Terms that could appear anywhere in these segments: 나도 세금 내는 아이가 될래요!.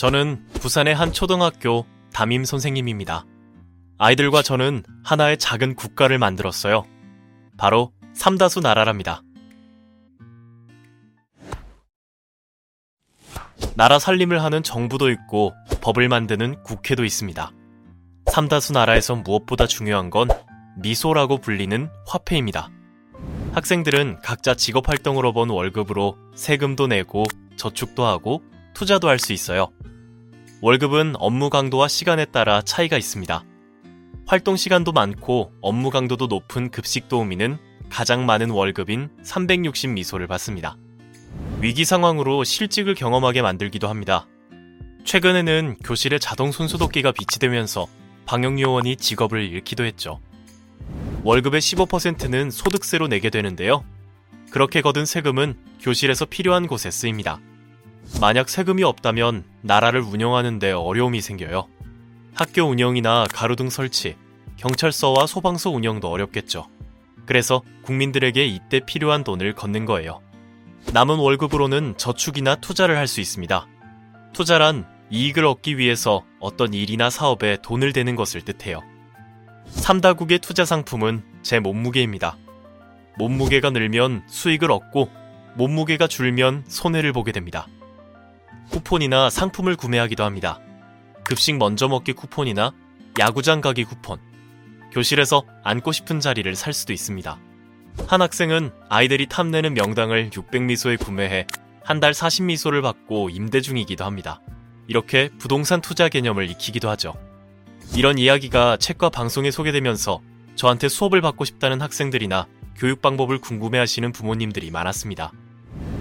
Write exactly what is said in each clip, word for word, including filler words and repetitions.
저는 부산의 한 초등학교 담임 선생님입니다. 아이들과 저는 하나의 작은 국가를 만들었어요. 바로 삼다수 나라랍니다. 나라 살림을 하는 정부도 있고 법을 만드는 국회도 있습니다. 삼다수 나라에서 무엇보다 중요한 건 미소라고 불리는 화폐입니다. 학생들은 각자 직업 활동으로 번 월급으로 세금도 내고 저축도 하고 투자도 할 수 있어요. 월급은 업무 강도와 시간에 따라 차이가 있습니다. 활동 시간도 많고 업무 강도도 높은 급식 도우미는 가장 많은 월급인 삼백육십 미소를 받습니다. 위기 상황으로 실직을 경험하게 만들기도 합니다. 최근에는 교실에 자동 손소독기가 비치되면서 방역요원이 직업을 잃기도 했죠. 월급의 십오 퍼센트는 소득세로 내게 되는데요. 그렇게 거둔 세금은 교실에서 필요한 곳에 쓰입니다. 만약 세금이 없다면 나라를 운영하는 데 어려움이 생겨요. 학교 운영이나 가로등 설치, 경찰서와 소방서 운영도 어렵겠죠. 그래서 국민들에게 이때 필요한 돈을 걷는 거예요. 남은 월급으로는 저축이나 투자를 할 수 있습니다. 투자란 이익을 얻기 위해서 어떤 일이나 사업에 돈을 대는 것을 뜻해요. 삼다국의 투자 상품은 제 몸무게입니다. 몸무게가 늘면 수익을 얻고 몸무게가 줄면 손해를 보게 됩니다. 쿠폰이나 상품을 구매하기도 합니다. 급식 먼저 먹기 쿠폰이나 야구장 가기 쿠폰, 교실에서 앉고 싶은 자리를 살 수도 있습니다. 한 학생은 아이들이 탐내는 명당을 육백 미소에 구매해 한 달 사십 미소를 받고 임대 중이기도 합니다. 이렇게 부동산 투자 개념을 익히기도 하죠. 이런 이야기가 책과 방송에 소개되면서 저한테 수업을 받고 싶다는 학생들이나 교육 방법을 궁금해하시는 부모님들이 많았습니다.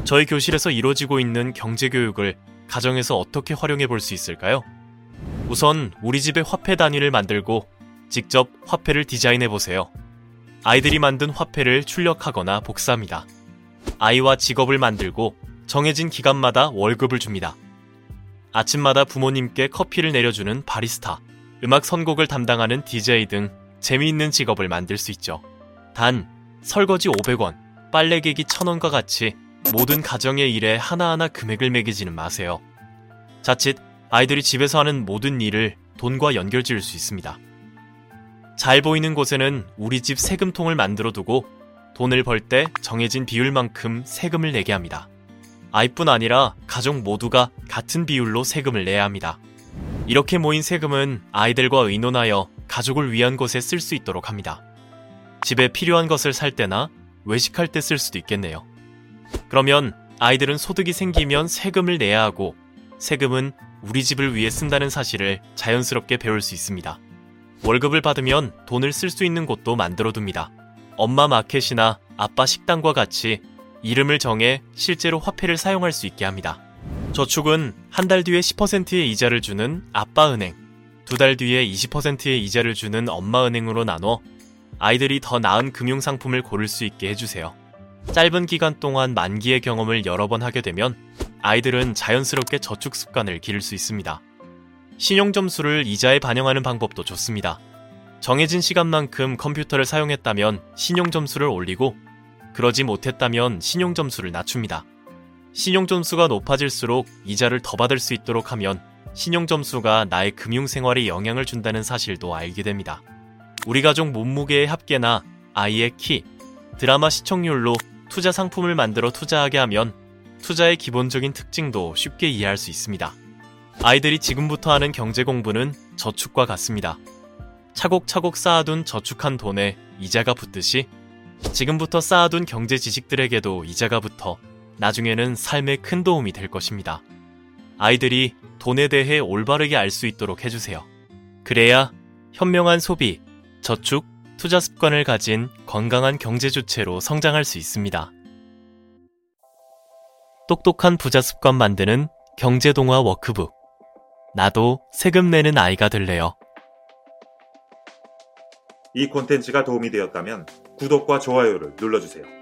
저희 교실에서 이루어지고 있는 경제교육을 가정에서 어떻게 활용해 볼 수 있을까요? 우선 우리 집의 화폐 단위를 만들고 직접 화폐를 디자인해 보세요. 아이들이 만든 화폐를 출력하거나 복사합니다. 아이와 직업을 만들고 정해진 기간마다 월급을 줍니다. 아침마다 부모님께 커피를 내려주는 바리스타, 음악 선곡을 담당하는 디제이 등 재미있는 직업을 만들 수 있죠. 단, 설거지 오백 원, 빨래개기 천 원과 같이 모든 가정의 일에 하나하나 금액을 매기지는 마세요. 자칫 아이들이 집에서 하는 모든 일을 돈과 연결 지을 수 있습니다. 잘 보이는 곳에는 우리 집 세금통을 만들어 두고 돈을 벌 때 정해진 비율만큼 세금을 내게 합니다. 아이뿐 아니라 가족 모두가 같은 비율로 세금을 내야 합니다. 이렇게 모인 세금은 아이들과 의논하여 가족을 위한 것에 쓸 수 있도록 합니다. 집에 필요한 것을 살 때나 외식할 때 쓸 수도 있겠네요. 그러면 아이들은 소득이 생기면 세금을 내야 하고 세금은 우리 집을 위해 쓴다는 사실을 자연스럽게 배울 수 있습니다. 월급을 받으면 돈을 쓸 수 있는 곳도 만들어둡니다. 엄마 마켓이나 아빠 식당과 같이 이름을 정해 실제로 화폐를 사용할 수 있게 합니다. 저축은 한 달 뒤에 십 퍼센트의 이자를 주는 아빠은행, 두 달 뒤에 이십 퍼센트의 이자를 주는 엄마은행으로 나눠 아이들이 더 나은 금융상품을 고를 수 있게 해주세요. 짧은 기간 동안 만기의 경험을 여러 번 하게 되면 아이들은 자연스럽게 저축 습관을 기를 수 있습니다. 신용점수를 이자에 반영하는 방법도 좋습니다. 정해진 시간만큼 컴퓨터를 사용했다면 신용점수를 올리고 그러지 못했다면 신용점수를 낮춥니다. 신용점수가 높아질수록 이자를 더 받을 수 있도록 하면 신용점수가 나의 금융생활에 영향을 준다는 사실도 알게 됩니다. 우리 가족 몸무게의 합계나 아이의 키, 드라마 시청률로 투자 상품을 만들어 투자하게 하면 투자의 기본적인 특징도 쉽게 이해할 수 있습니다. 아이들이 지금부터 하는 경제 공부는 저축과 같습니다. 차곡차곡 쌓아둔 저축한 돈에 이자가 붙듯이 지금부터 쌓아둔 경제 지식들에게도 이자가 붙어 나중에는 삶에 큰 도움이 될 것입니다. 아이들이 돈에 대해 올바르게 알 수 있도록 해주세요. 그래야 현명한 소비, 저축, 투자 습관을 가진 건강한 경제 주체로 성장할 수 있습니다. 똑똑한 부자 습관 만드는 경제동화 워크북. 나도 세금 내는 아이가 될래요. 이 콘텐츠가 도움이 되었다면 구독과 좋아요를 눌러주세요.